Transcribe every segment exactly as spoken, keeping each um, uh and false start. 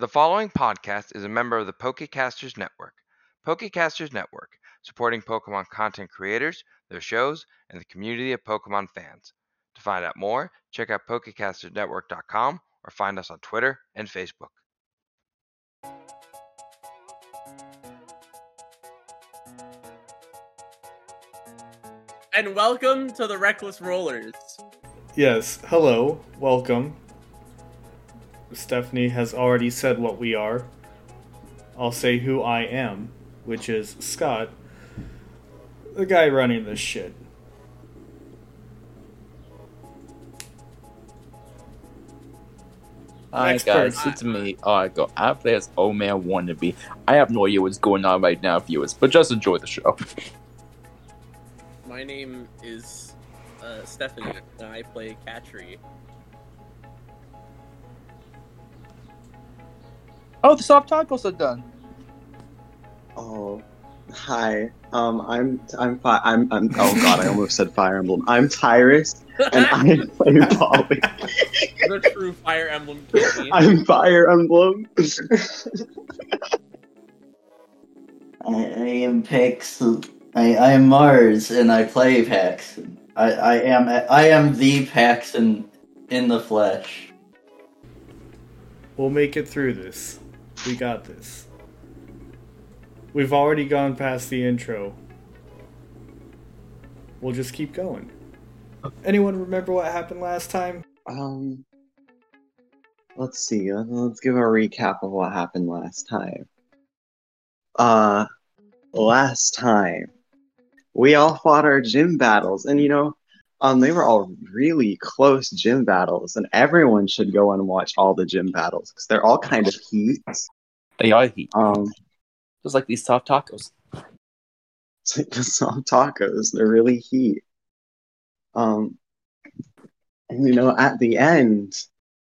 The following podcast is a member of the Pokecasters Network. Pokecasters Network, supporting Pokemon content creators, their shows, and the community of Pokemon fans. To find out more, check out Pokecasters Network dot com or find us on Twitter and Facebook. And welcome to the Reckless Rollers. Yes, hello, welcome. Stephanie has already said what we are. I'll say who I am, which is Scott, the guy running this shit. Hi Next guys, person. It's me. Oh, I go. I play as Oh Man Wannabe. I have no idea what's going on right now, viewers, but just enjoy the show. My name is uh, Stephanie, and I play Katri. Oh, the soft tacos are done. Oh, hi. Um, I'm, I'm, fi- I'm, I'm. Oh God, I almost said Fire Emblem. I'm Tyrus, and I play Polly. You're the true Fire Emblem king. I'm Fire Emblem. I, I am Paxton. I, I am Mars, and I play Paxton. I, I am, I am the Paxton in the flesh. We'll make it through this. We got this. We've already gone past the intro. We'll just keep going. Anyone remember what happened last time? Um, let's see. Let's give a recap of what happened last time. Uh, last time, we all fought our gym battles, and you know, Um, they were all really close gym battles, and everyone should go and watch all the gym battles because they're all kind of heat. They are heat. Um, just like these soft tacos. It's like the soft tacos. They're really heat. Um, and you know, at the end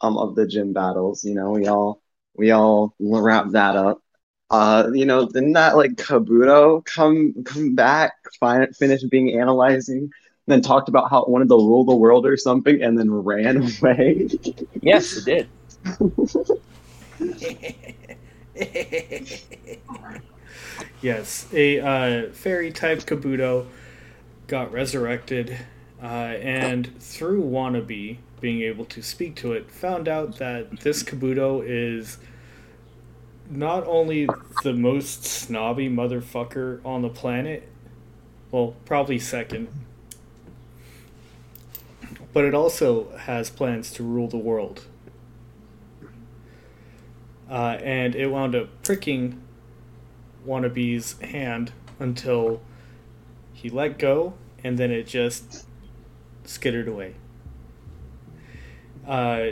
um of the gym battles, you know, we all we all wrap that up. Uh, you know, didn't that like Kabuto come come back, fin- finish being analyzing? Then talked about how it wanted to rule the world or something, and then ran away. Yes, it did. Yes, a uh, fairy-type Kabuto got resurrected, uh, and through Wannabe being able to speak to it, found out that this Kabuto is not only the most snobby motherfucker on the planet, well, probably second, but it also has plans to rule the world. Uh, and it wound up pricking Wannabe's hand until he let go, and then it just skittered away. Uh,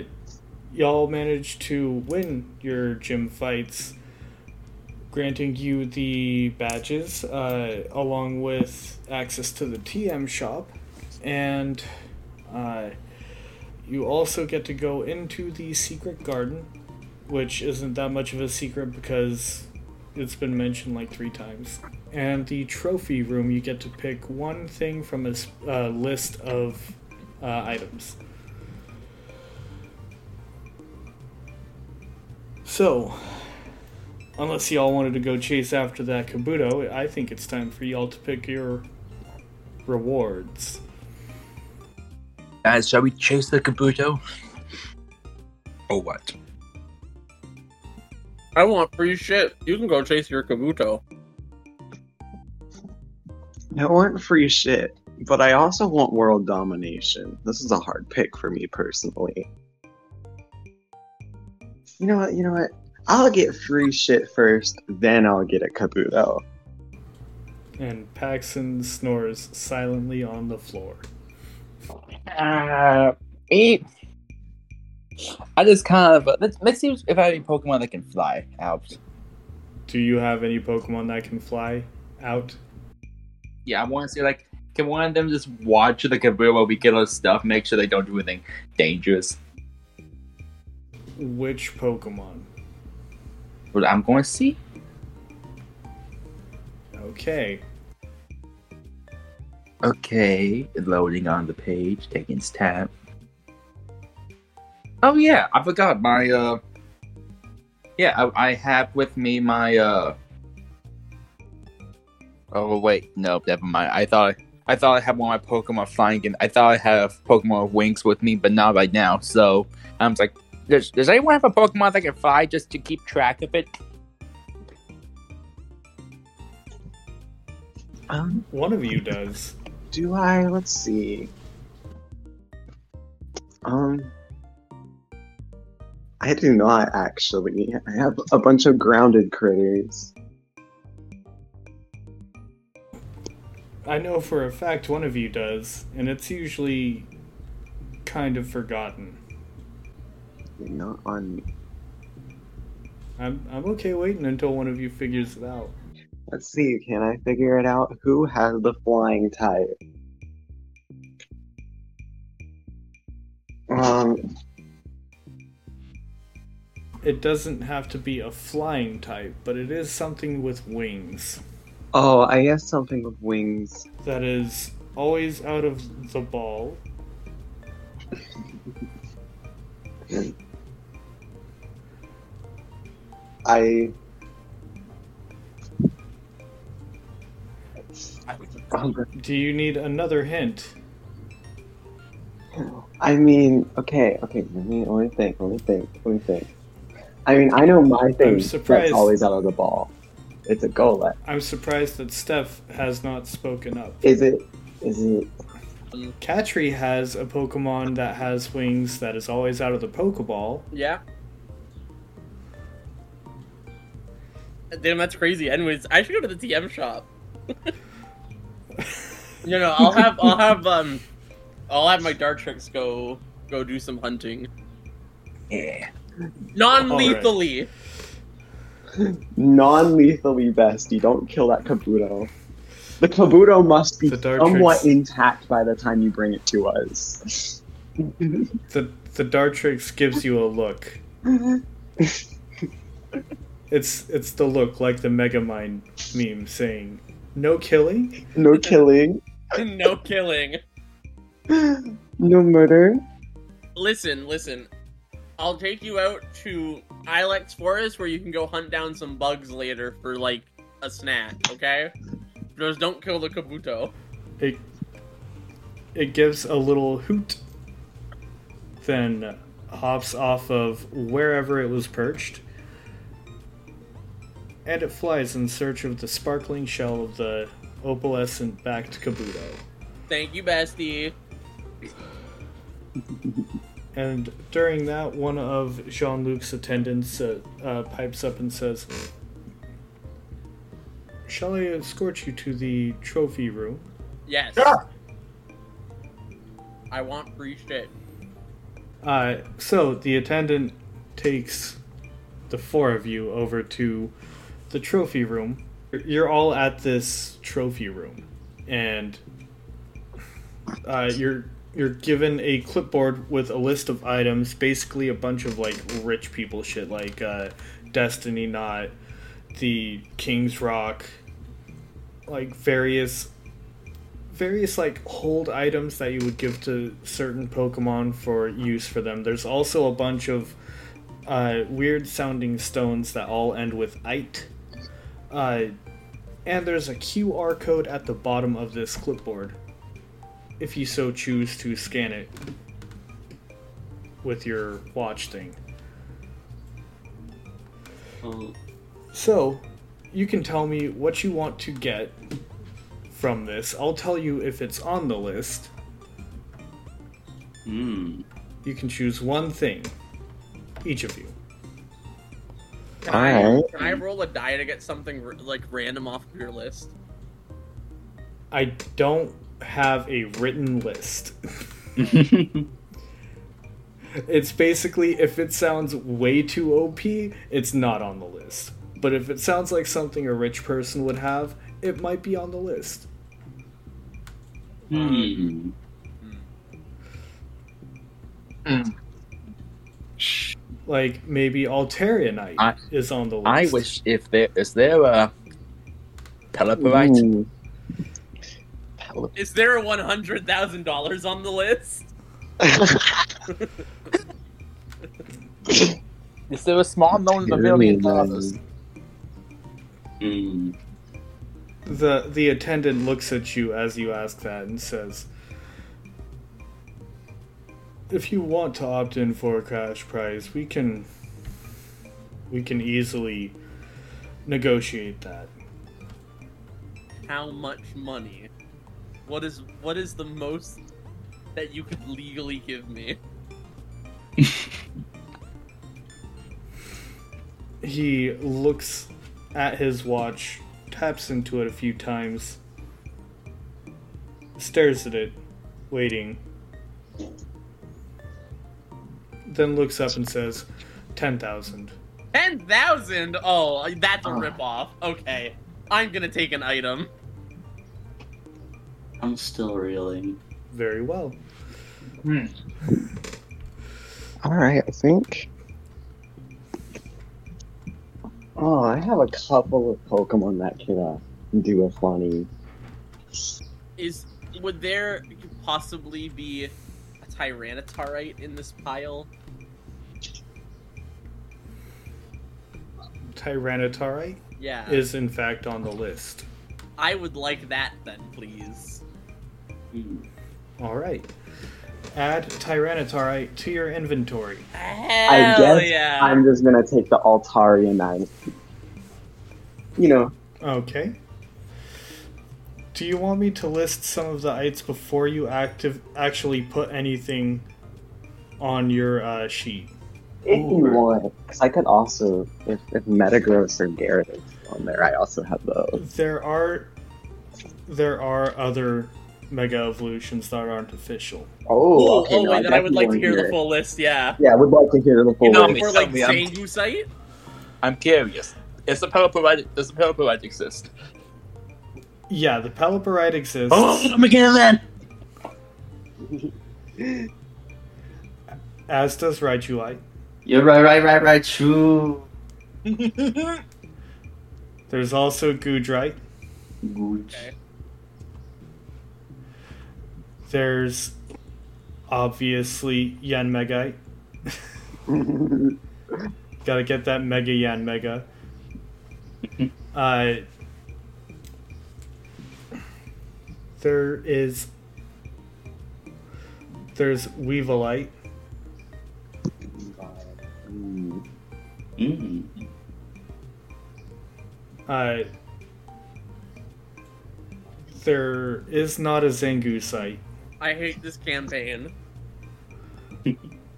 y'all managed to win your gym fights, granting you the badges, uh, along with access to the T M shop, and Uh, you also get to go into the secret garden, which isn't that much of a secret because it's been mentioned like three times. And the trophy room, you get to pick one thing from a uh, list of uh, items. So, unless y'all wanted to go chase after that Kabuto, I think it's time for y'all to pick your rewards. Guys, shall we chase the Kabuto? Or what? I want free shit. You can go chase your Kabuto. I want free shit, but I also want world domination. This is a hard pick for me personally. You know what, you know what? I'll get free shit first, then I'll get a Kabuto. And Paxton snores silently on the floor. Uh, eat. I just kind of uh, let's, let's see if I have any Pokemon that can fly out. Do you have any Pokemon that can fly out? Yeah, I want to see, like, can one of them just watch the Kabuto while we get our stuff, make sure they don't do anything dangerous? Which Pokemon? Well, I'm going to see. Okay. Okay, loading on the page, taking its time. Oh yeah, I forgot my, uh, Yeah, I, I have with me my, uh... Oh, wait, no, never mind. I thought I, I thought I had one of my Pokemon flying, and I thought I had Pokemon Wings with me, but not right now, so... I was like, does, does anyone have a Pokemon that can fly just to keep track of it? Um, one of you does. Do I? Let's see. Um... I do not, actually. I have a bunch of grounded critters. I know for a fact one of you does, and it's usually kind of forgotten. Not on me. I'm, I'm okay waiting until one of you figures it out. Let's see, can I figure it out? Who has the flying type? Um... It doesn't have to be a flying type, but it is something with wings. Oh, I guess something with wings. That is always out of the ball. I... Do you need another hint? I mean, okay, okay, let me, let me think, let me think, let me think. I mean, I know my thing that's always out of the ball. It's a golet. I'm surprised that Steph has not spoken up. Is it? Is it? Katri has a Pokemon that has wings that is always out of the Pokeball. Yeah. Damn, that's crazy. Anyways, I should go to the T M shop. You know, I'll have, I'll have, um, I'll have my Dartrix go, go do some hunting. Yeah. Non-lethally. Right. Non-lethally, best. You don't kill that Kabuto. The Kabuto must be somewhat tricks. intact by the time you bring it to us. The the Dartrix gives you a look. It's it's the look like the Megamind meme saying, "No killing, no killing, no killing, no murder." Listen, listen. I'll take you out to Ilex Forest where you can go hunt down some bugs later for, like, a snack, okay? Just don't kill the Kabuto. It, it gives a little hoot, then hops off of wherever it was perched, and it flies in search of the sparkling shell of the opalescent-backed Kabuto. Thank you, bestie. And during that, one of Jean-Luc's attendants uh, uh, pipes up and says, "Shall I escort you to the trophy room?" Yes. Ah! I want free shit. Uh, so the attendant takes the four of you over to the trophy room. You're all at this trophy room, and uh, you're... You're given a clipboard with a list of items, basically a bunch of, like, rich people shit, like uh, Destiny Knot, the King's Rock, like, various, various, like, hold items that you would give to certain Pokemon for use for them. There's also a bunch of uh, weird-sounding stones that all end with "ite." Uh, and there's a Q R code at the bottom of this clipboard, if you so choose to scan it with your watch thing. Um, so, you can tell me what you want to get from this. I'll tell you if it's on the list. Mm. You can choose one thing, each of you. Can I, can I roll a die to get something, like, random off of your list? I don't have a written list. It's basically, if it sounds way too O P, it's not on the list. But if it sounds like something a rich person would have, it might be on the list. Hmm. Mm. Like, maybe Altaria Knight is on the list. I wish if there... Is there a... Teleporite? Ooh. Is there a one hundred thousand dollars on the list? Is there a small known ability in others? Mm. The the attendant looks at you as you ask that and says, "If you want to opt in for a cash prize, we can we can easily negotiate that." How much money? What is what is the most that you could legally give me? He looks at his watch, taps into it a few times, stares at it, waiting, then looks up and says, ten thousand. ten thousand? Oh, that's a ripoff. Okay, I'm gonna take an item. I'm still reeling. Very well. Hmm. Alright, I think... Oh, I have a couple of Pokemon that could uh, do a funny. Is would there possibly be a Tyranitarite in this pile? Tyranitarite? Yeah. Is in fact on the list. I would like that then, please. Mm. Alright. Add Tyranitarite to your inventory. Hell I guess yeah. I'm just gonna take the Altaria nine. You know. Okay. Do you want me to list some of the ites before you active actually put anything on your uh, sheet? If Ooh. you want, because I could also, if, if Metagross or Gyarados on there, I also have those. There are, there are other Mega Evolutions that aren't official. Oh, okay, oh no, wait, I then I would like to hear, hear the full list, yeah. Yeah, I would like to hear the full you know, list. Or like Zangoosite? I'm curious. Is the Pelipperite, does the Pelipperite exist? Yeah, the Pelipperite exists. Oh, I'm again then! As does Raichulite. Yeah, right, right, right, right, true. There's also Goodrite. Good. Okay. There's obviously Yanmegite. Gotta get that Mega Yanmega. Uh, there is. There's Weavilite. Mm-hmm. Uh, there is not a Zangoosite. I hate this campaign.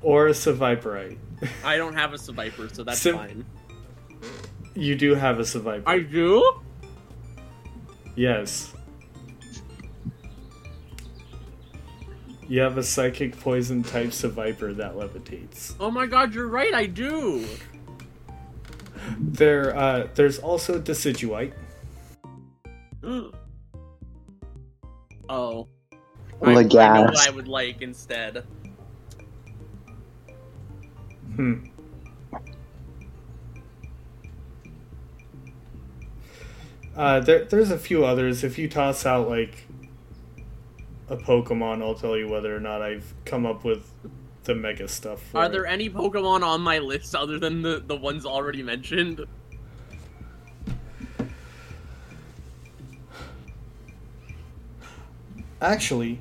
Or a Seviperite. I don't have a Seviper, so that's Sim- fine. You do have a Seviper. I do? Yes. You have a Psychic Poison type Seviper that levitates. Oh my god, you're right, I do! There, uh, there's also Deciduite. Oh. I, I know what I would like instead. Hmm. Uh, there, there's a few others. If you toss out, like, a Pokemon, I'll tell you whether or not I've come up with the mega stuff for Are it. There any Pokemon on my list other than the, the ones already mentioned? Actually,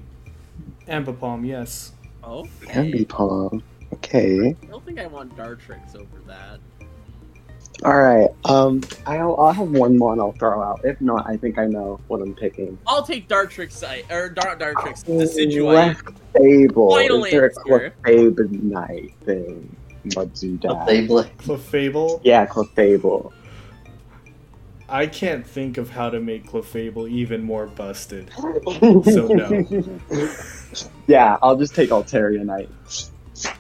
Ambipom, yes. Oh, okay. Ambipom, okay. I don't think I want Dartrix over that. Alright, um, I'll, I'll have one more and I'll throw out. If not, I think I know what I'm picking. I'll take Dartrix, or Dar- Dartrix, Decidueye. Clefable. Final Is there answer. A Clefabonite thing? Let's do that. Clefable? Clefable? Yeah, Clefable. I can't think of how to make Clefable even more busted. So no. Yeah, I'll just take Altaria Knight.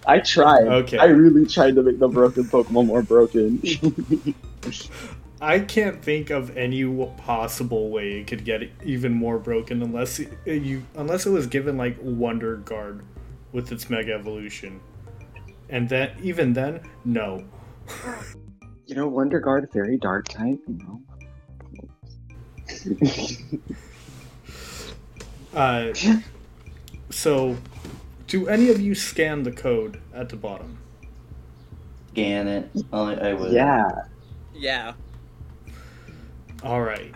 I tried. Okay. I really tried to make the broken Pokemon more broken. I can't think of any possible way it could get even more broken unless it, you unless it was given like Wonder Guard with its Mega Evolution. And then even then, no. You know, Wonder Guard, very dark type, you know. uh, so, do any of you scan the code at the bottom? scan it. I, I would. Yeah. Yeah. All right.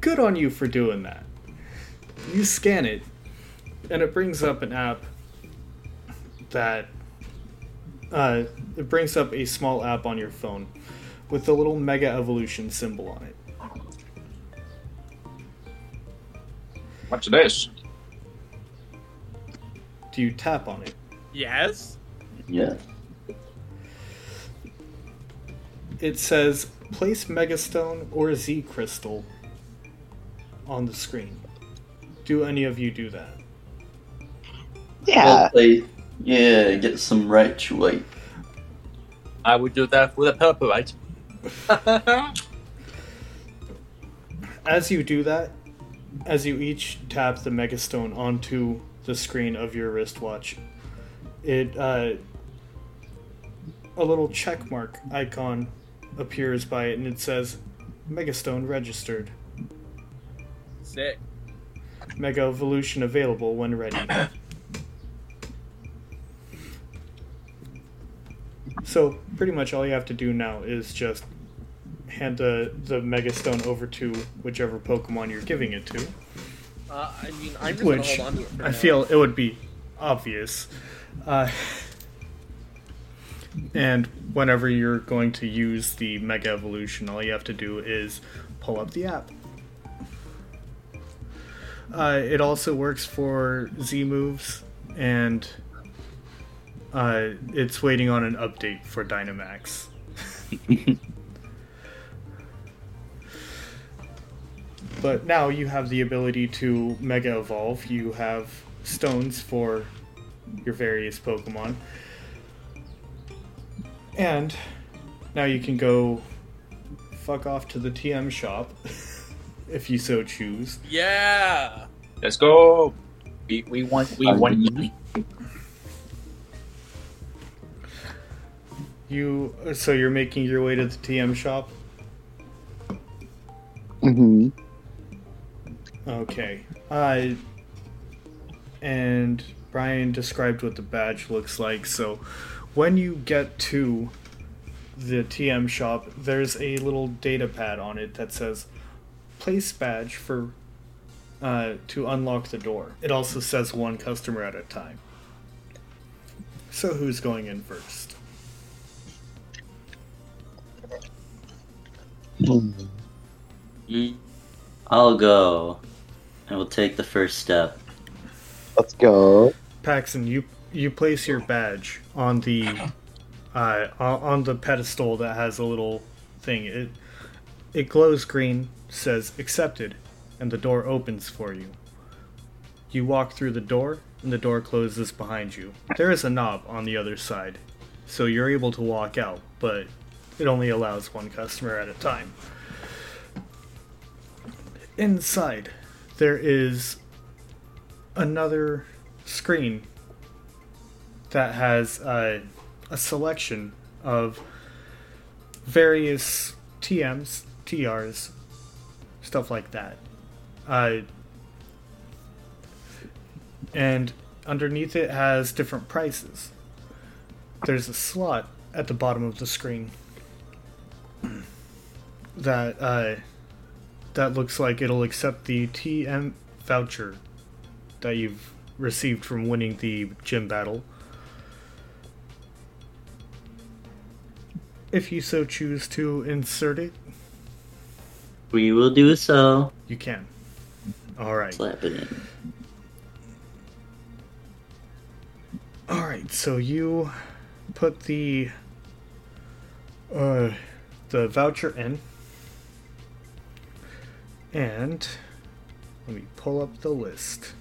Good on you for doing that. You scan it, and it brings up an app that... Uh, it brings up a small app on your phone with a little Mega Evolution symbol on it. What's this? Do you tap on it? Yes. Yeah. It says, place Megastone or Z Crystal on the screen. Do any of you do that? Yeah. Hopefully. Yeah, get some Ritual. I would do that with a purple, right? As you do that, as you each tap the Megastone onto the screen of your wristwatch, it uh, a little checkmark icon appears by it, and it says, Megastone registered. Sick. Mega Evolution available when ready. So, pretty much all you have to do now is just hand the, the Mega Stone over to whichever Pokemon you're giving it to. Uh, I mean, I'm just going to hold on to it for I now. Feel it would be obvious. Uh, and whenever you're going to use the Mega Evolution, all you have to do is pull up the app. Uh, it also works for Z moves, and uh, it's waiting on an update for Dynamax. But now you have the ability to Mega Evolve. You have stones for your various Pokemon. And now you can go fuck off to the T M shop if you so choose. Yeah! Let's go! We, we want... We um, want... You... So you're making your way to the T M shop? Mm-hmm. Okay. Uh, and Brian described what the badge looks like. So when you get to the T M shop, there's a little data pad on it that says place badge for uh, to unlock the door. It also says one customer at a time. So who's going in first? Mm. I'll go. I will take the first step. Let's go. Paxton, you you place your badge on the uh, on the pedestal that has a little thing. It it glows green, says accepted, and the door opens for you. You walk through the door, and the door closes behind you. There is a knob on the other side, so you're able to walk out, but it only allows one customer at a time. Inside, there is another screen that has uh, a selection of various T Ms, T Rs, stuff like that. Uh, and underneath it has different prices. There's a slot at the bottom of the screen that... Uh, That looks like it'll accept the T M voucher that you've received from winning the gym battle. If you so choose to insert it, we will do so. You can. Alright. Slap it in. Alright, so you put the uh, the voucher in. And let me pull up the list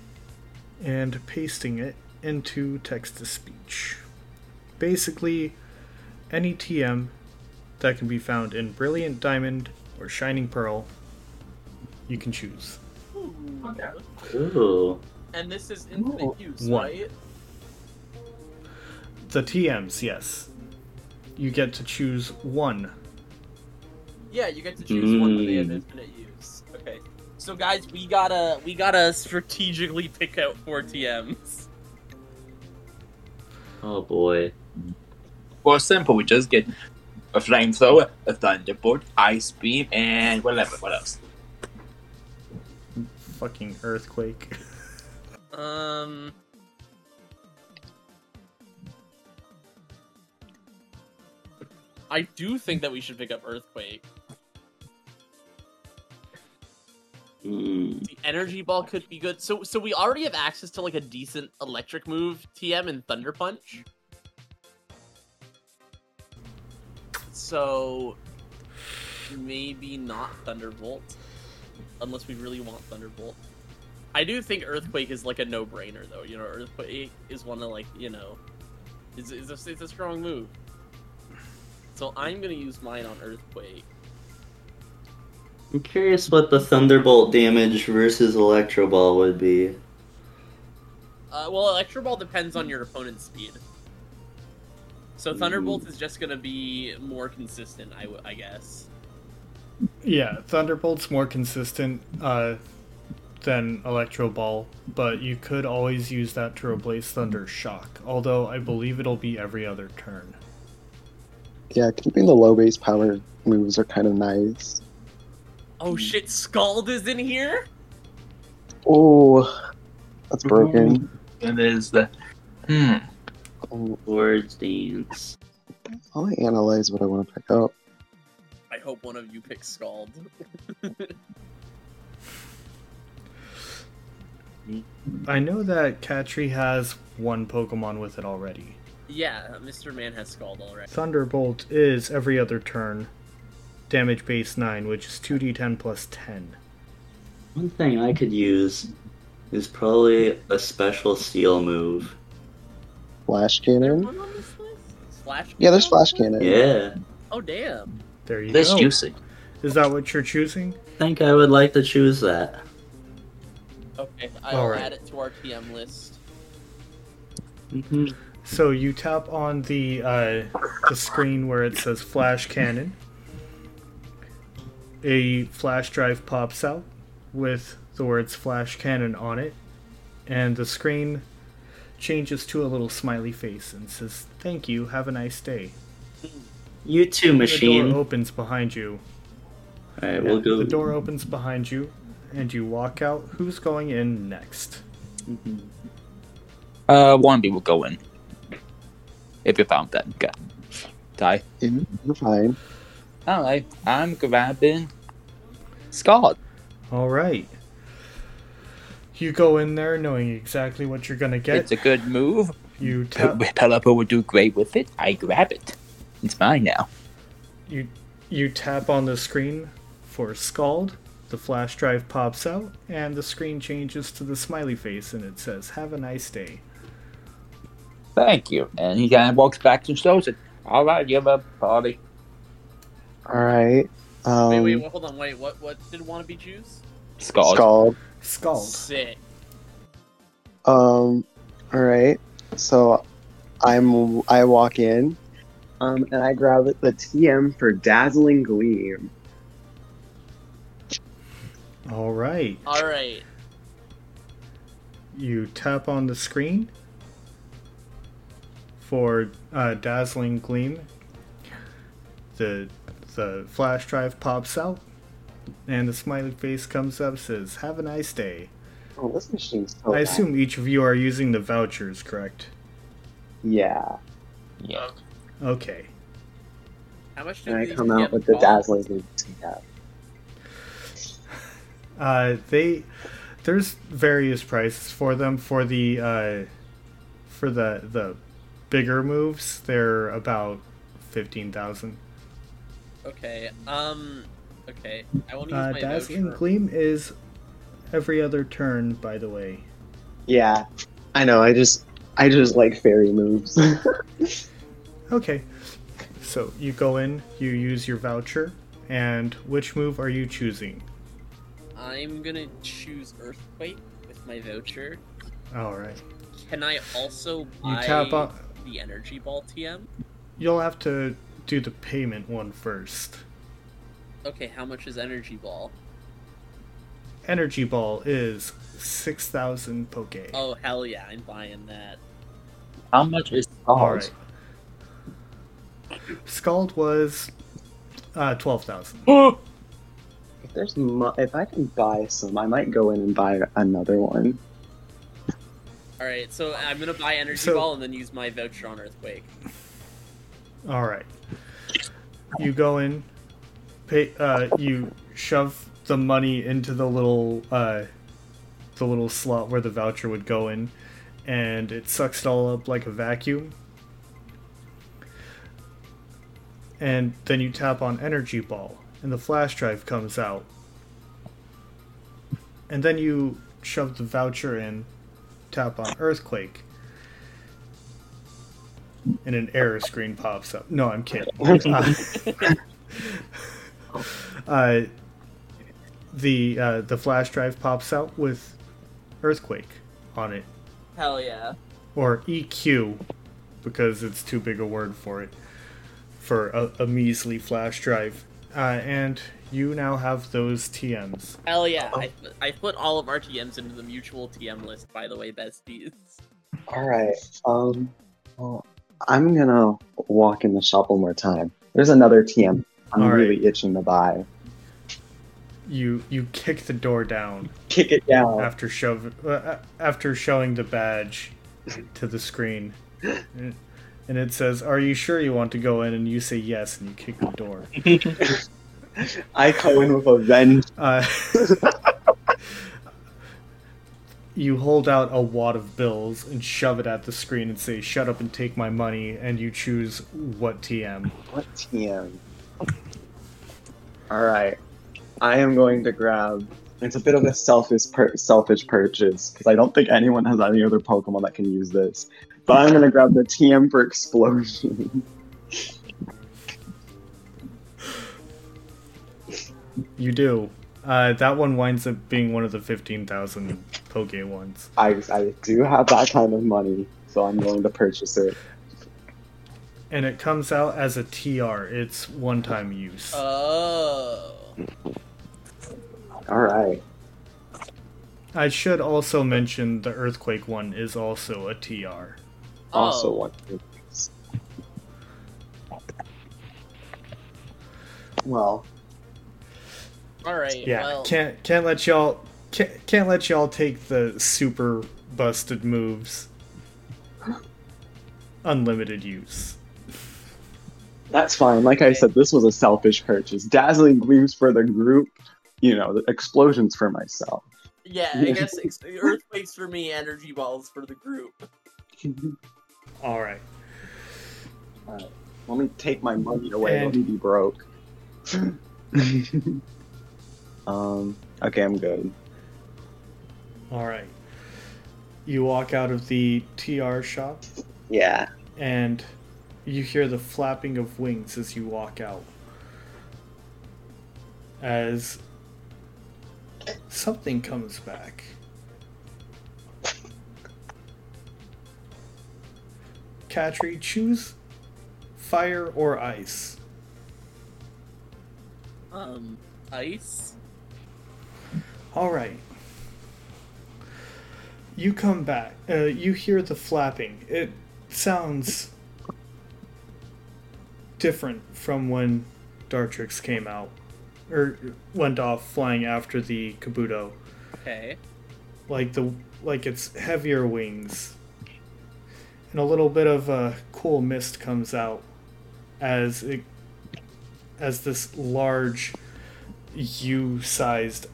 and pasting it into text-to-speech. Basically, any T M that can be found in Brilliant Diamond or Shining Pearl, you can choose. Ooh. Okay. Cool. And this is infinite Ooh. use, One. right? The T Ms, yes. You get to choose one. Yeah, you get to choose mm. one when they have infinite use. Okay, so guys, we gotta we gotta strategically pick out four T Ms. Oh boy. course simple. We just get a flamethrower, a thunderbolt, ice beam, and whatever. What else? Fucking earthquake. um. I do think that we should pick up earthquake. Mm. The energy ball could be good. So, so we already have access to like a decent electric move, T M, and Thunder Punch. So maybe not Thunderbolt, unless we really want Thunderbolt. I do think Earthquake is like a no-brainer, though. You know, Earthquake is one of like you know, is is a, it's a strong move. So I'm gonna use mine on Earthquake. I'm curious what the Thunderbolt damage versus Electro Ball would be. Uh, well, Electro Ball depends on your opponent's speed. So Thunderbolt mm. is just going to be more consistent, I, w- I guess. Yeah, Thunderbolt's more consistent uh, than Electro Ball, but you could always use that to replace Thunder Shock, although I believe it'll be every other turn. Yeah, keeping the low base power moves are kind of nice. Oh shit, Scald is in here? Oh, that's broken. And there's the... Hmm. Oh, Lord's Dance. I'll analyze what I want to pick up. I hope one of you picks Scald. I know that Katri has one Pokemon with it already. Yeah, Mister Man has Scald already. Thunderbolt is every other turn. Damage base nine, which is two d ten plus ten. One thing I could use is probably a special steel move. Flash cannon? Flash cannon? Yeah, there's flash cannon. Yeah. Oh, damn. There you That's go. That's juicy. Is that what you're choosing? I think I would like to choose that. Okay, I'll right. add it to our T M list. Mm-hmm. So you tap on the uh, the screen where it says flash cannon. A flash drive pops out with the words flash cannon on it, and the screen changes to a little smiley face and says, "Thank you, have a nice day." You too, and machine. The door opens behind you. Alright, we'll go. The door opens behind you, and you walk out. Who's going in next? Mm-hmm. Uh, Wanby will go in. If you found that. Okay. Ty? Mm, you're fine. Alright, I'm grabbing Scott. Alright. You go in there knowing exactly what you're going to get. It's a good move. You tap. P- Pelipper would do great with it. I grab it. It's mine now. You you tap on the screen for Scald. The flash drive pops out, and the screen changes to the smiley face, and it says, "Have a nice day." Thank you. And he kind of walks back and shows it. Alright, you're a party. All right. Um, wait, wait, wait, hold on. Wait, what? What did Wannabe choose? Scald. Scald. Scald. Sick. Um. All right. So, I'm. I walk in, um, and I grab the T M for Dazzling Gleam. All right. All right. You tap on the screen for uh, Dazzling Gleam. The The flash drive pops out, and the smiley face comes up and says, "Have a nice day." Oh, this machine's so I assume bad. Each of you are using the vouchers, correct? Yeah. Yeah. Okay. How much do and I come out with the dazzling boots yeah. Uh they there's various prices for them. For the uh, for the the bigger moves, they're about fifteen thousand. Okay, um, okay. I won't use uh, my Dazzling voucher. Gleam is every other turn, by the way. Yeah, I know, I just, I just like fairy moves. Okay, so you go in, you use your voucher, and which move are you choosing? I'm gonna choose Earthquake with my voucher. Alright. Can I also buy you tap on... the Energy Ball T M? You'll have to... do the payment one first. Okay, how much is Energy Ball? Energy Ball is six thousand Poke. Oh, hell yeah, I'm buying that. How much is Scald? Right. Scald was uh, twelve thousand. If there's mu- if I can buy some, I might go in and buy another one. All right, so I'm gonna buy Energy so, Ball and then use my voucher on Earthquake. All right, you go in, pay, uh, you shove the money into the little, uh, the little slot where the voucher would go in, and it sucks it all up like a vacuum. And then you tap on Energy Ball, and the flash drive comes out. And then you shove the voucher in, tap on Earthquake, and an error screen pops up. No, I'm kidding. Uh, uh, the uh, the flash drive pops out with Earthquake on it. Hell yeah. Or E Q, because it's too big a word for it. For a, a measly flash drive. Uh, and you now have those T Ms. Hell yeah. Oh. I, I put all of our T Ms into the mutual T M list, by the way, besties. Alright. Um, well, I'm gonna walk in the shop one more time. There's another T M I'm all really right. itching to buy. You you kick the door down. Kick it down. After, shove, uh, after showing the badge to the screen. And it says, "Are you sure you want to go in?" And you say yes, and you kick the door. I go in with a venge. Uh, you hold out a wad of bills and shove it at the screen and say, "Shut up and take my money," and you choose what T M. What T M? Alright. I am going to grab... It's a bit of a selfish, per- selfish purchase, because I don't think anyone has any other Pokemon that can use this. But I'm gonna grab the T M for Explosion. You do. Uh, that one winds up being one of the fifteen thousand Poke ones. I, I do have that kind of money, so I'm willing to purchase it. And it comes out as a T R. It's one-time use. Oh. Alright. I should also mention the Earthquake one is also a T R. Oh. Also one. Well. All right. Yeah. Well. Can't can't let y'all can't, can't let y'all take the super busted moves. Unlimited use. That's fine. Like I said, this was a selfish purchase. Dazzling Gleams for the group. You know, the Explosions for myself. Yeah, I guess Earthquakes for me, Energy Balls for the group. All right. All right. Let me take my money away. And... Let me be broke. um. Okay, I'm good. All right. You walk out of the T R shop. Yeah. And you hear the flapping of wings as you walk out. As... something comes back. Katri, choose fire or ice. Um, ice? Alright. You come back. Uh, you hear the flapping. It sounds different from when Dartrix came out. Or went off flying after the Kabuto. Okay. Like the like its heavier wings. And a little bit of a cool mist comes out as it as this large U-sized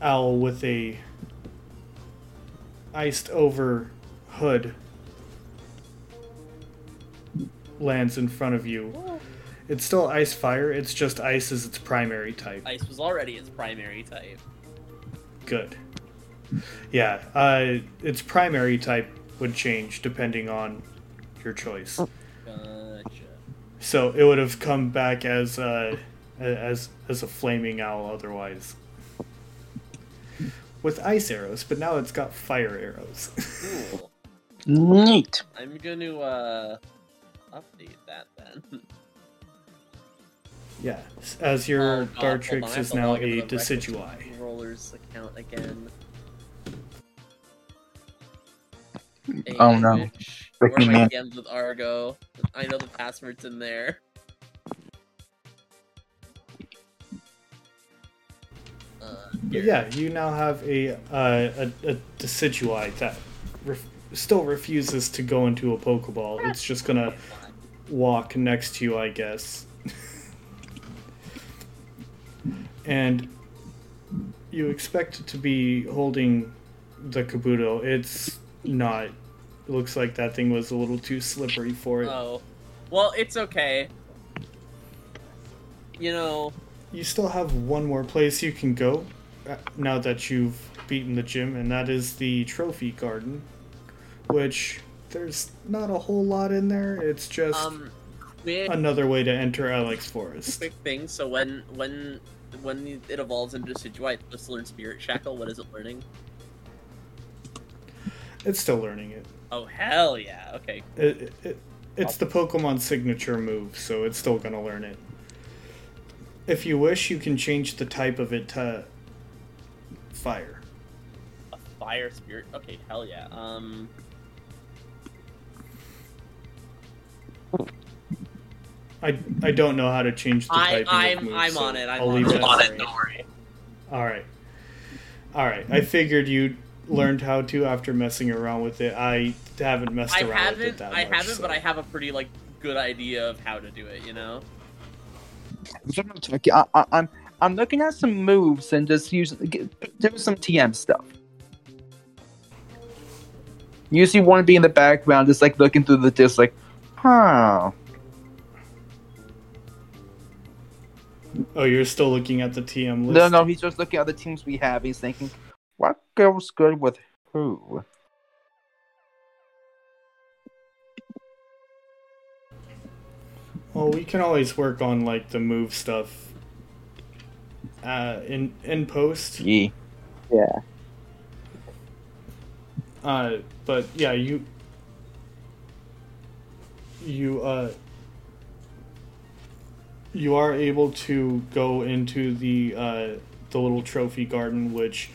owl with a iced over hood lands in front of you. Whoa. It's still Ice Fire, it's just Ice is its primary type. Ice was already its primary type. Good. Yeah, uh, its primary type would change depending on your choice. Gotcha. So it would have come back as uh, as as a flaming owl otherwise. With ice arrows, but now it's got fire arrows. Cool. Neat. I'm going to uh, update that then. Yeah, as your oh, Dartrix on, is now a Decidueye. Rollers account again. Oh a- no! We're my D Ms with Argo. I know the password's in there. But yeah, you now have a uh, a, a Decidueye that ref- still refuses to go into a Pokeball. It's just gonna walk next to you, I guess. And you expect it to be holding the Kabuto. It's not. It looks like that thing was a little too slippery for it. Oh. Well, it's okay. You know... You still have one more place you can go now that you've beaten the gym, and that is the Trophy Garden, which there's not a whole lot in there. It's just um, quick, another way to enter Ilex Forest. Quick thing, so when when when it evolves into Decidueye, it's supposed to learn Spirit Shackle. What is it learning? It's still learning it. Oh, hell yeah. Okay. It, it, it, it's the Pokemon signature move, so it's still going to learn it. If you wish, you can change the type of it to fire. A fire spirit? Okay, hell yeah. Um. I I don't know how to change the type I, I'm, of moves, I'm so on it. I'm I'll on, leave it. on it. Don't worry. All right. All right. I figured you learned how to after messing around with it. I haven't messed I around haven't, with it that I much. I haven't, so. But I have a pretty like good idea of how to do it, you know? I, I, I'm I'm looking at some moves and just using there was some T M stuff. Usually, want to be in the background, just like looking through the disc, like, huh. Oh, you're still looking at the T M list? No, no, he's just looking at the teams we have. He's thinking, what goes good with who? Well, we can always work on, like, the move stuff uh, in in post. Yeah. Yeah. Uh, but, yeah, you... You, uh... You are able to go into the, uh, the little trophy garden, which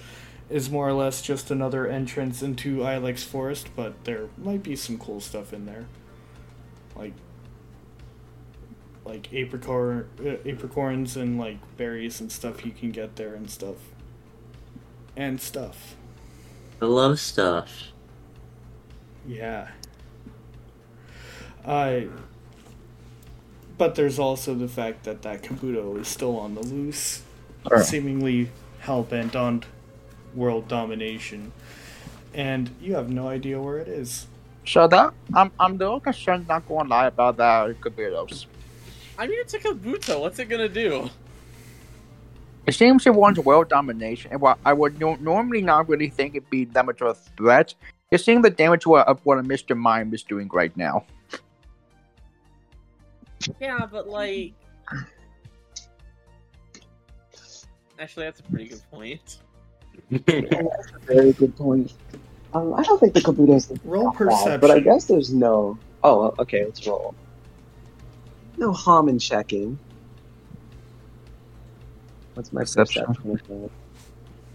is more or less just another entrance into Ilex Forest, but there might be some cool stuff in there. Like... like apricor, apricorns and like berries and stuff you can get there and stuff. And stuff. I love stuff. Yeah. Uh, but there's also the fact that that Kabuto is still on the loose, right. Seemingly hell-bent on world domination. And you have no idea where it is. Shut up. I'm, I'm the only sure not going to lie about that Kabuto's. I mean, it's a Kabuto. What's it gonna do? It seems it wants world domination, and while I would no- normally not really think it'd be that much of a threat, it's seeing the damage of what a Mister Mime is doing right now. Yeah, but like... Actually, that's a pretty good point. Yeah, that's a very good point. Um, I don't think the Kabuto's... Roll perception. Bad, but I guess there's no... Oh, okay, let's roll. No harm in checking. What's my perception? Perception,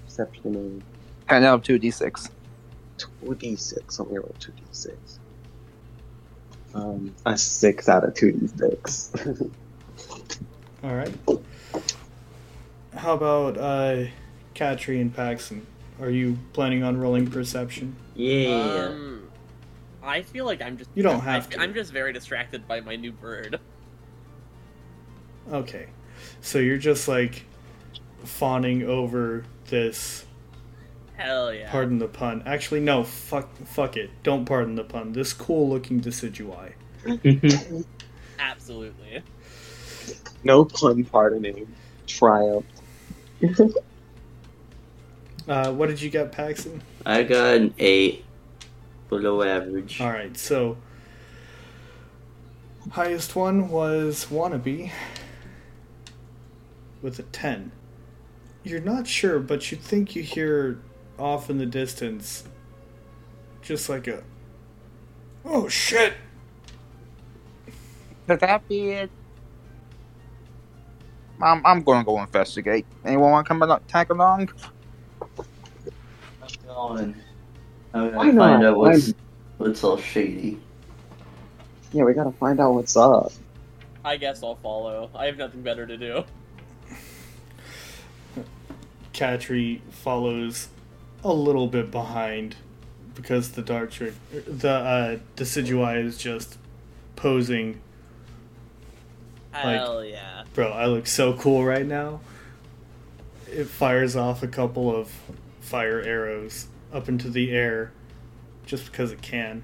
perception I now have two d six. two d six. Let me roll two d six. Um, a six out of two d six. Alright. How about uh, Katri and Paxson? Are you planning on rolling perception? Yeah. Um, I feel like I'm just... You don't have I, to. I'm just very distracted by my new bird. Okay, so you're just like fawning over this. Hell yeah! Pardon the pun. Actually, no. Fuck, fuck it. Don't pardon the pun. This cool-looking Decidueye. Absolutely. No pun pardoning. Triumph. uh, what did you get, Paxson? I got an eight, below average. All right, so highest one was Wannabe. With a ten. You're not sure, but you think you hear off in the distance just like a oh shit. Could that be it? I'm, I'm gonna go investigate. Anyone wanna come and tag along? I'm going. I'm gonna Why find not? out what's I'm... what's all shady. Yeah, we gotta find out what's up. I guess I'll follow. I have nothing better to do. Catree follows a little bit behind because the dark trick, the uh, Decidueye is just posing. Hell like, yeah. Bro, I look so cool right now. It fires off a couple of fire arrows up into the air just because it can.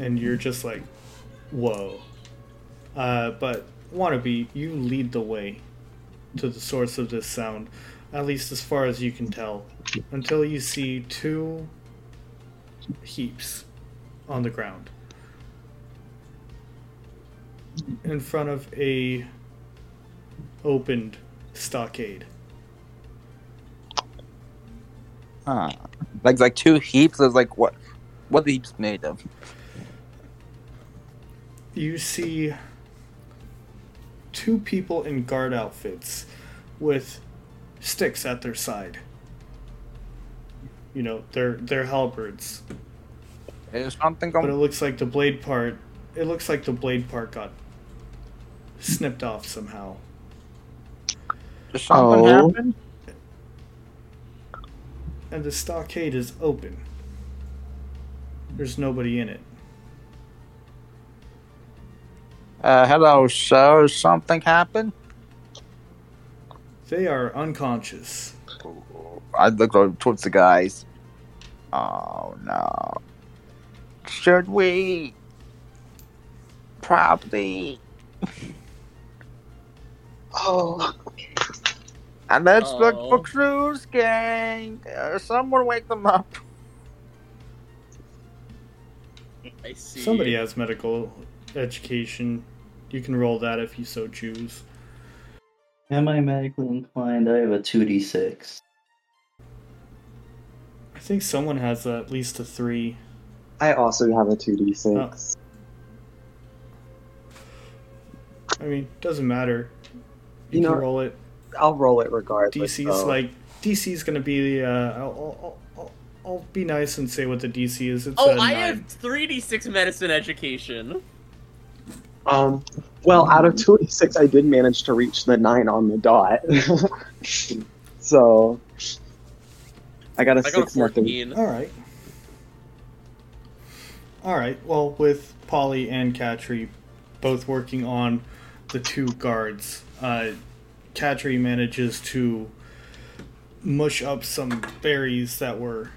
And you're just like, whoa. Uh, but Wannabe, you lead the way to the source of this sound, at least as far as you can tell, until you see two heaps on the ground in front of a opened stockade. Ah, like like two heaps is like what? What are the heaps made of? You see two people in guard outfits with sticks at their side. You know, they're they're halberds. There's something going. But it looks like the blade part. It looks like the blade part got snipped off somehow. Did something oh. happen? And the stockade is open. There's nobody in it. Uh, hello, sir. Something happened? They are unconscious. I look over towards the guys. Oh, no. Should we? Probably. Oh. And let's oh. look for Cruise Gang. Uh, someone wake them up. I see. Somebody has medical education. You can roll that if you so choose. Am I medically inclined? I have a two d six. I think someone has a, at least a three. I also have a two d six. Oh. I mean, doesn't matter. You, you know, can roll it. I'll roll it regardless. D C's though. like D C's gonna be. Uh, I'll, I'll, I'll, I'll be nice and say what the D C is. It's oh, I nine. Have three d six medicine education. Um, well, out of two d six, I did manage to reach the nine on the dot. So, I got a I six got a fourteen. All right. All right. Well, with Polly and Catree both working on the two guards, uh, Catree manages to mush up some berries that were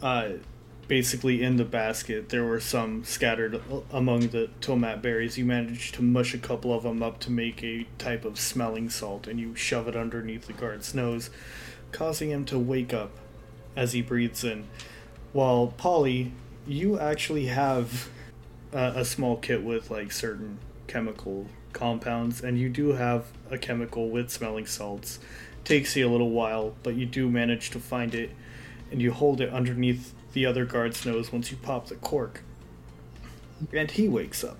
uh, basically in the basket. There were some scattered among the tomat berries. You managed to mush a couple of them up to make a type of smelling salt, and you shove it underneath the guard's nose, causing him to wake up as he breathes in. While Polly, you actually have uh, a small kit with like certain chemical compounds, and you do have a chemical with smelling salts. Takes you a little while, but you do manage to find it, and you hold it underneath the other guard's nose once you pop the cork, and he wakes up,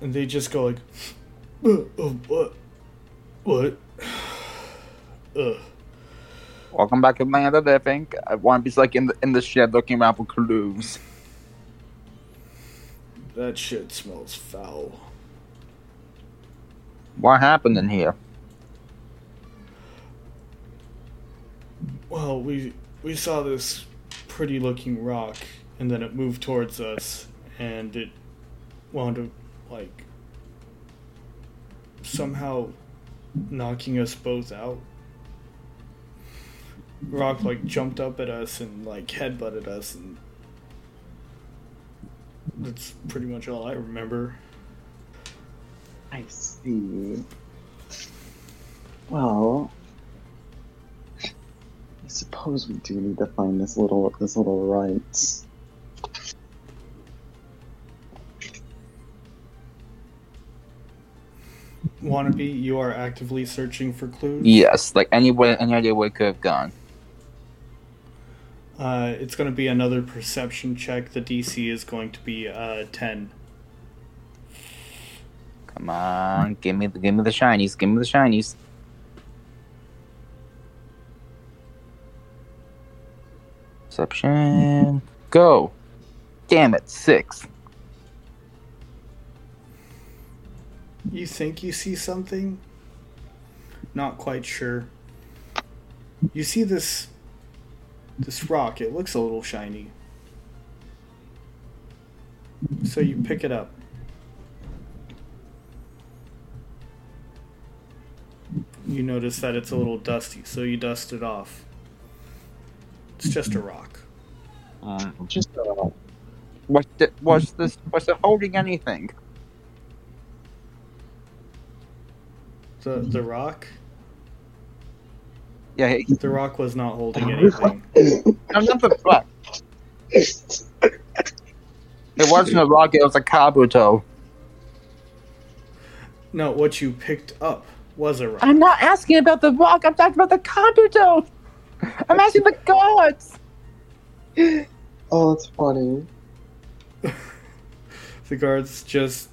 and they just go like, uh, uh, what what uh. Welcome back to land of living. I want to be like in the, in the shed looking around for clues. That shit smells foul. What happened in here? Well, we we saw this pretty looking rock, and then it moved towards us, and it wound up, like, somehow knocking us both out. Rock, like, jumped up at us and, like, headbutted us, and that's pretty much all I remember. I see. Well, I suppose we do need to find this little this little right. Wannabe, you are actively searching for clues? Yes, like any way, any idea where it could have gone. Uh, it's going to be another perception check. The D C is going to be uh, ten. Come on, give me the give me the shinies, give me the shinies. Perception, go! Damn it, six. You think you see something? Not quite sure. You see this this rock. It looks a little shiny. So you pick it up. You notice that it's a little dusty, so you dust it off. It's just a rock. Uh, just a rock. Was it, was this, was it holding anything? The the rock? Yeah. Hey. The rock was not holding anything. Another rock. It wasn't a rock, it was a Kabuto. No, what you picked up was a rock. I'm not asking about the rock, I'm talking about the Kabuto! I'm asking the gods! Oh, that's funny. The guards just...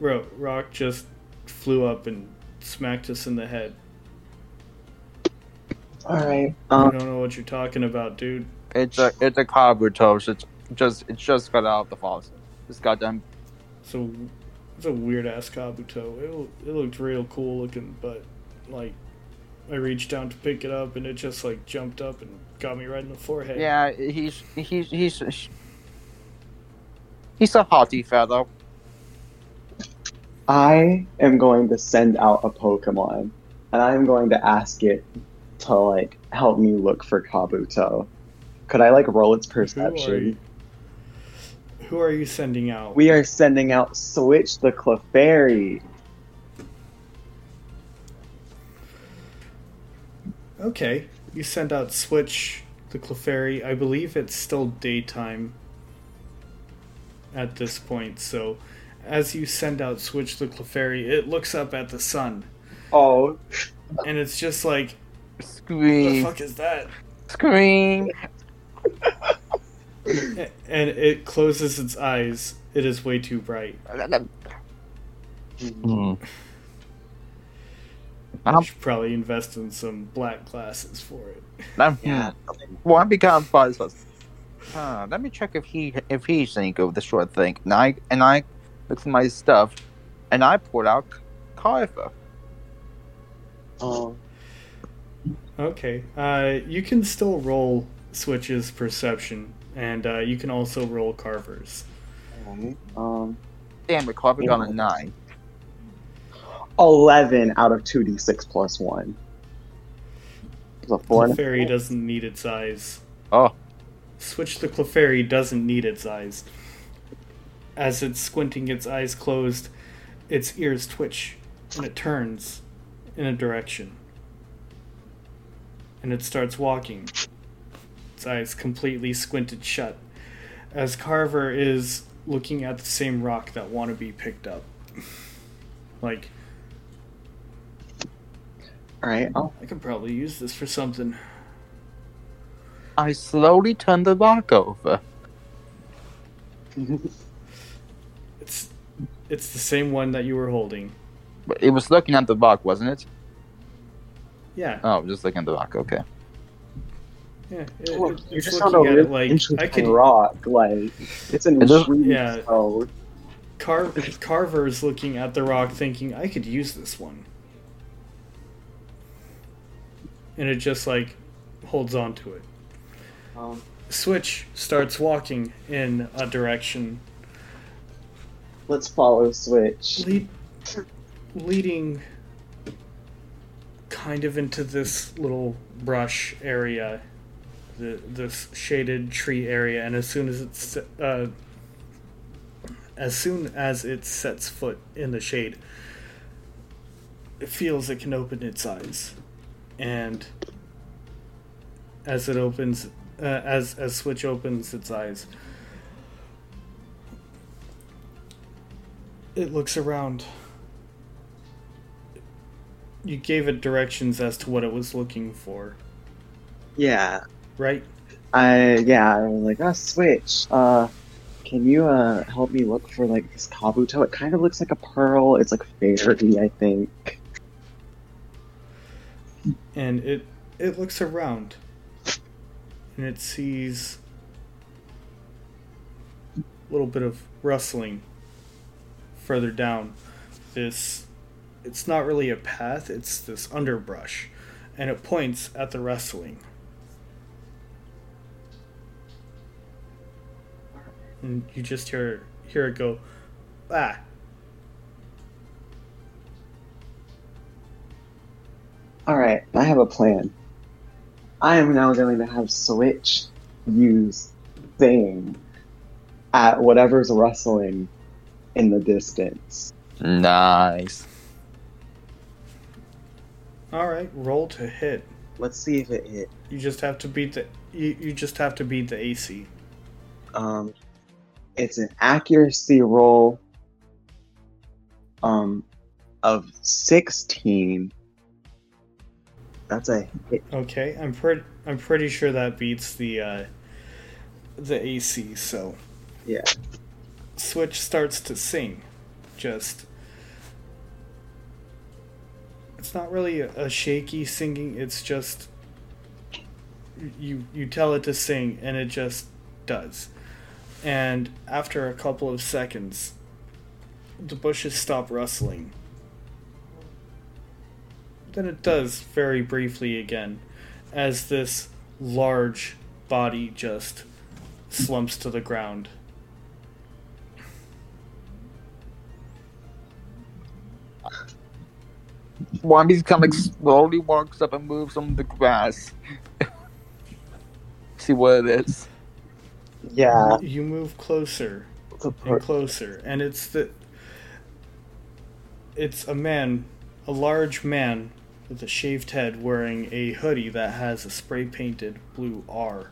Bro, rock just flew up and smacked us in the head. Alright. Um, I don't know what you're talking about, dude. It's a it's a Kabuto. It's just it's just got out of the faucet. It's goddamn. So it's a weird ass Kabuto. It it looked real cool looking, but like I reached down to pick it up and it just like jumped up and got me right in the forehead. Yeah, he's he's he's he's, he's a haughty fellow. I am going to send out a Pokemon, and I'm going to ask it to, like, help me look for Kabuto. Could I, like, roll its perception? Who are you, Who are you sending out? We are sending out Switch the Clefairy. Okay, you send out Switch the Clefairy. I believe it's still daytime at this point, so... As you send out Switch the Clefairy, it looks up at the sun. Oh. And it's just like... Scream. What the fuck is that? Scream. And it closes its eyes. It is way too bright. Mm. I should probably invest in some black glasses for it. Yeah. Well, I become priceless. Uh, let me check if he if he's any good with the short thing. And I... And I Looked at my stuff, and I pulled out Kyfer. Oh. Okay. Uh, you can still roll Switch's perception, and uh, you can also roll Carver's. Um. Damn, we Carver got a nine. Eleven out of two d six plus one. It was a four. Clefairy and a doesn't need its eyes. Oh. Switch the Clefairy doesn't need its eyes. As it's squinting its eyes closed, its ears twitch, and it turns in a direction. And it starts walking, its eyes completely squinted shut, as Carver is looking at the same rock that Wannabe picked up. Like, all right, I'll... I could probably use this for something. I slowly turn the rock over. It's, it's the same one that you were holding. But it was looking at the rock, wasn't it? Yeah. Oh, just looking at the rock. Okay. Yeah. It, oh, it, you just found a really like, interesting could, rock. Like it's an it intriguing yeah. Code. Car- Carver's looking at the rock, thinking, "I could use this one," and it just like holds on to it. Um, Switch starts walking in a direction. Let's follow Switch. Lead, leading kind of into this little brush area, the, this shaded tree area, and as soon as it's uh, as soon as it sets foot in the shade, it feels it can open its eyes, and as it opens, uh, as as Switch opens its eyes. It looks around. You gave it directions as to what it was looking for. Yeah. Right? I yeah, I was like, ah, oh, Switch. Uh, can you uh help me look for like this Kabuto? It kind of looks like a pearl. It's like fairy, I think. And it it looks around, and it sees a little bit of rustling further down, this, it's not really a path, it's this underbrush, and it points at the wrestling. And you just hear hear it go, ah. Alright, I have a plan. I am now going to have Switch use Thing at whatever's wrestling in the distance. Nice. Alright, roll to hit. Let's see if it hit. You just have to beat the you, you just have to beat the A C. Um It's an accuracy roll um, of sixteen. That's a hit. Okay, I'm pretty. I'm pretty sure that beats the uh, the A C. So yeah, Switch starts to sing. Just it's not really a, a shaky singing. It's just you you tell it to sing, and it just does. And after a couple of seconds, the bushes stop rustling. Then it does very briefly again, as this large body just slumps to the ground. Wambi's kind of like slowly walks up and moves on the grass. See what it is. Yeah. You move closer and closer, and it's the it's a man, a large man with a shaved head wearing a hoodie that has a spray-painted blue R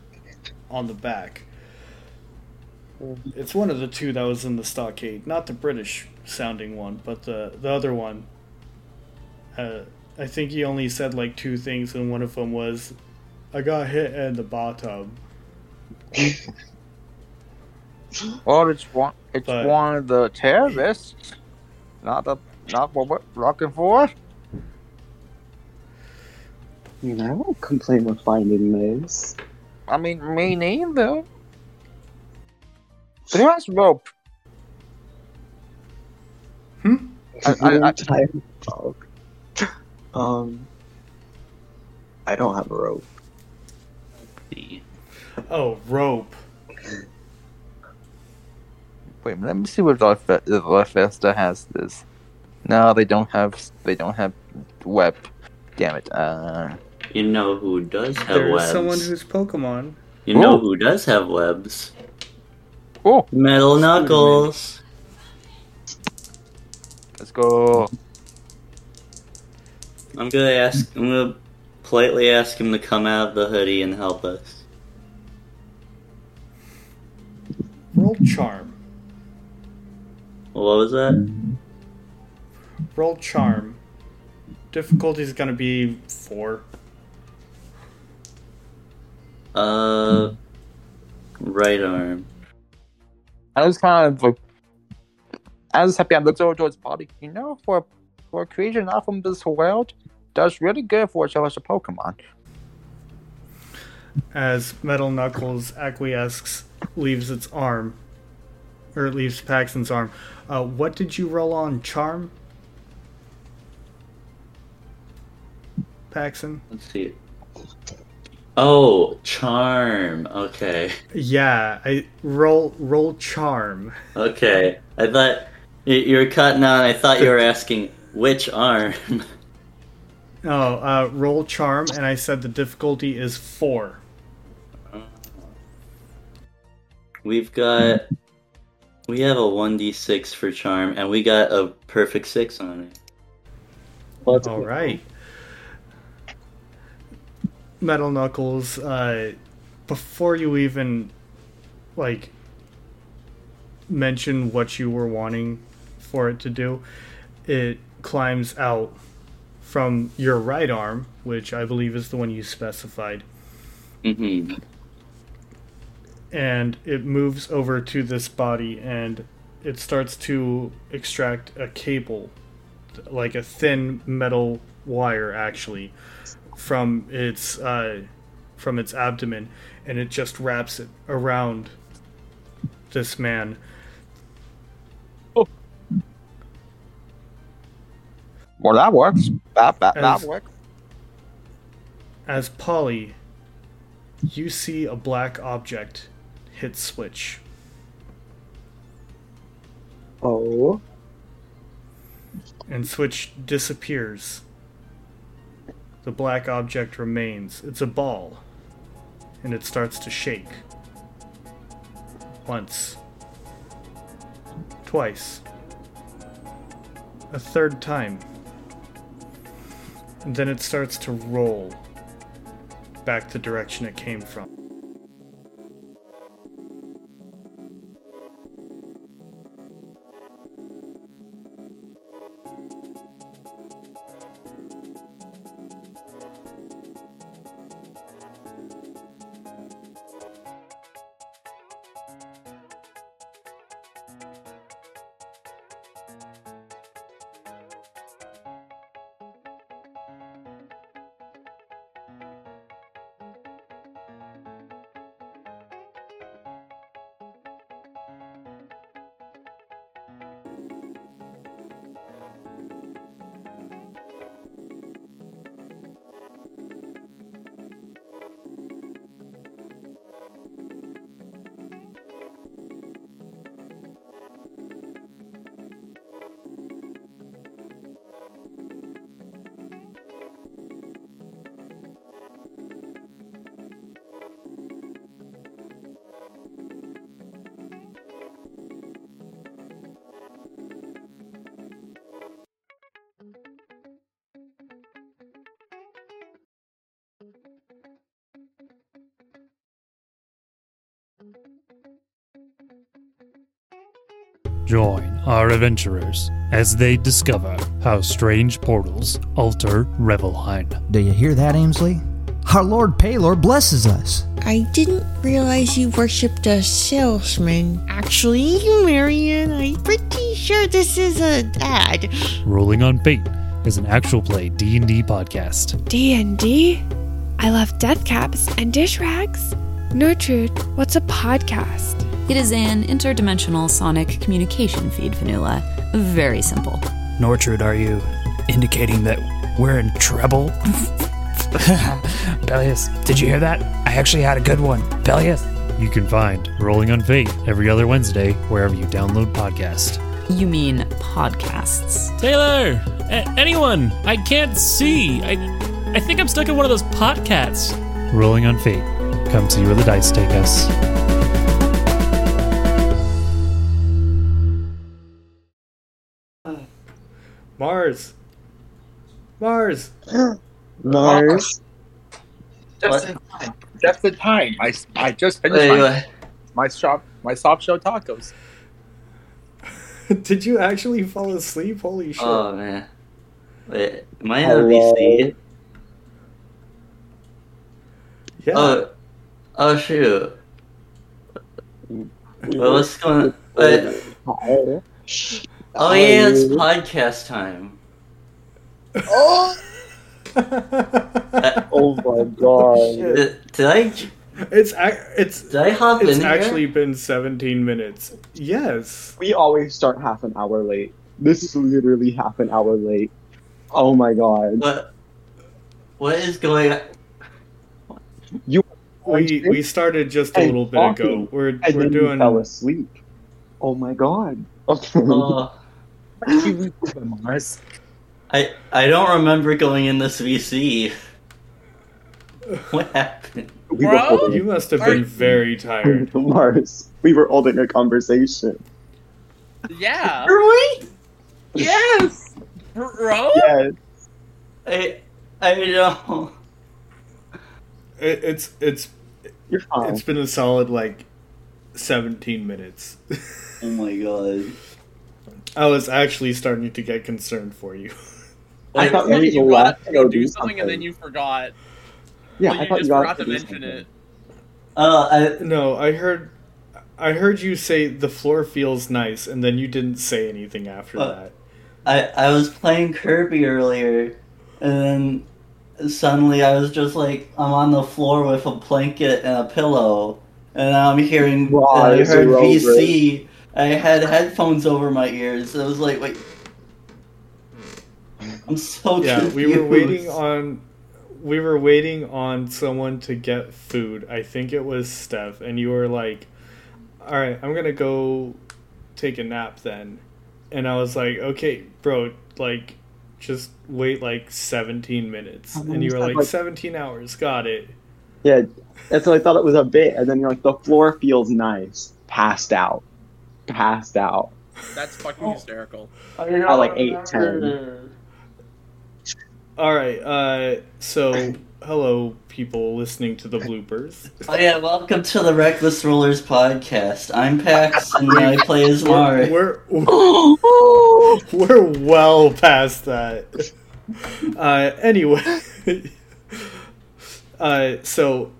on the back. It's one of the two that was in the stockade, not the British-sounding one, but the, the other one. Uh, I think he only said like two things, and one of them was, I got hit in the bathtub. Well, it's one. It's but, one of the terrorists, not the not what we're looking for. I mean, I won't complain with finding those. I mean, me neither. But who has rope? Hmm. I, I, I, I, um. I don't have a rope. Oh, rope. Wait, let me see what Lefesta has this. No, they don't have. They don't have web. Damn it. Uh, you know who does have there's webs? There's someone who's Pokemon. You Ooh. know who does have webs? Oh, Metal Knuckles. Let's go. I'm gonna ask. I'm gonna politely ask him to come out of the hoodie and help us. Roll charm. What was that? Roll charm. Difficulty is going to be four. Uh, right arm. I was kind of like, I was happy I looked over towards body. You know, for for a creature not from this world, does really good for itself as a Pokemon. As Metal Knuckles acquiesces, leaves its arm, or it leaves Paxton's arm. Uh, what did you roll on charm, Paxton? Let's see. Oh, charm. Okay. Yeah, I roll roll charm. Okay, I thought you were cutting out. I thought you were asking which arm. Oh, uh, roll charm, and I said the difficulty is four. We've got, we have a one d six for charm, and we got a perfect six on it. Well, all right. Metal Knuckles, uh, before you even, like, mention what you were wanting for it to do, it climbs out from your right arm, which I believe is the one you specified. Mm-hmm. And it moves over to this body, and it starts to extract a cable, like a thin metal wire, actually, from its uh, from its abdomen, and it just wraps it around this man. Oh. Well, that works. That that, that works. As Polly, you see a black object hit Switch. Oh. And Switch disappears. The black object remains. It's a ball. And it starts to shake. Once. Twice. A third time. And then it starts to roll back the direction it came from. Join our adventurers as they discover how strange portals alter Revelheim. Do you hear that, Aimsley? Our Lord Paylor blesses us. I didn't realize you worshipped a salesman. Actually, Marion, I'm pretty sure this is an ad. Rolling on Fate is an actual play D and D podcast. D and D? I love death caps and dish rags. Gertrude, what's a podcast? It is an interdimensional sonic communication feed, Vanula. Very simple. Nortrude, are you indicating that we're in trouble? Bellius, did you hear that? I actually had a good one. Bellius? You can find Rolling on Fate every other Wednesday wherever you download podcasts. You mean podcasts. Taylor! A- anyone! I can't see! I I think I'm stuck in one of those podcasts. Rolling on Fate. Come to you where the dice take us. Mars. Mars. Mars. Just in time. Just in time. I, I just finished anyway. my, my shop my soft shell tacos. Did you actually fall asleep? Holy shit. Oh man. Wait, am I out of B C? Yeah. Oh, oh shoot. Well, what's going on? Wait. Oh yeah, it's podcast time. Oh! I, oh my god! Did, did I? It's it's. Did I hop it's in actually here? Been seventeen minutes. Yes. We always start half an hour late. This is literally half an hour late. Oh my god! What? What is going on? You. We we started just a little bit ago. We're and we're then doing. You fell asleep. Oh my god! Okay. Uh, Mars. I I don't remember going in this V C. What happened? We Bro, holding, you must have been very tired. Mars, we were holding a conversation. Yeah. Were we? Yes. Bro. Yes. I I know. It, it's it's You're fine. It's been a solid like seventeen minutes. Oh my god. I was actually starting to get concerned for you. I, I thought maybe you got to go do, do something, something and then you forgot. Yeah, well, I you thought just you forgot to, to mention something. It. Uh, I, no, I heard I heard you say the floor feels nice and then you didn't say anything after uh, that. I, I was playing Kirby earlier and then suddenly I was just like, I'm on the floor with a blanket and a pillow and I'm hearing wow, and I heard V C. Break. I had headphones over my ears. I was like, wait. I'm so yeah, confused. we were waiting on we were waiting on someone to get food. I think it was Steph, and you were like, "All right, I'm gonna go take a nap then." And I was like, "Okay, bro, like, just wait like seventeen minutes." And you were like, like, "seventeen hours, got it." Yeah, and so I thought it was a bit, and then you're like, "The floor feels nice." Passed out, passed out. That's fucking hysterical. I got like eight, ten. All right, uh, so hello, people listening to the bloopers. Oh yeah, welcome to the Reckless Rollers podcast. I'm Pax, and I play as Mari. We're we're, we're well past that. Uh, anyway, uh, so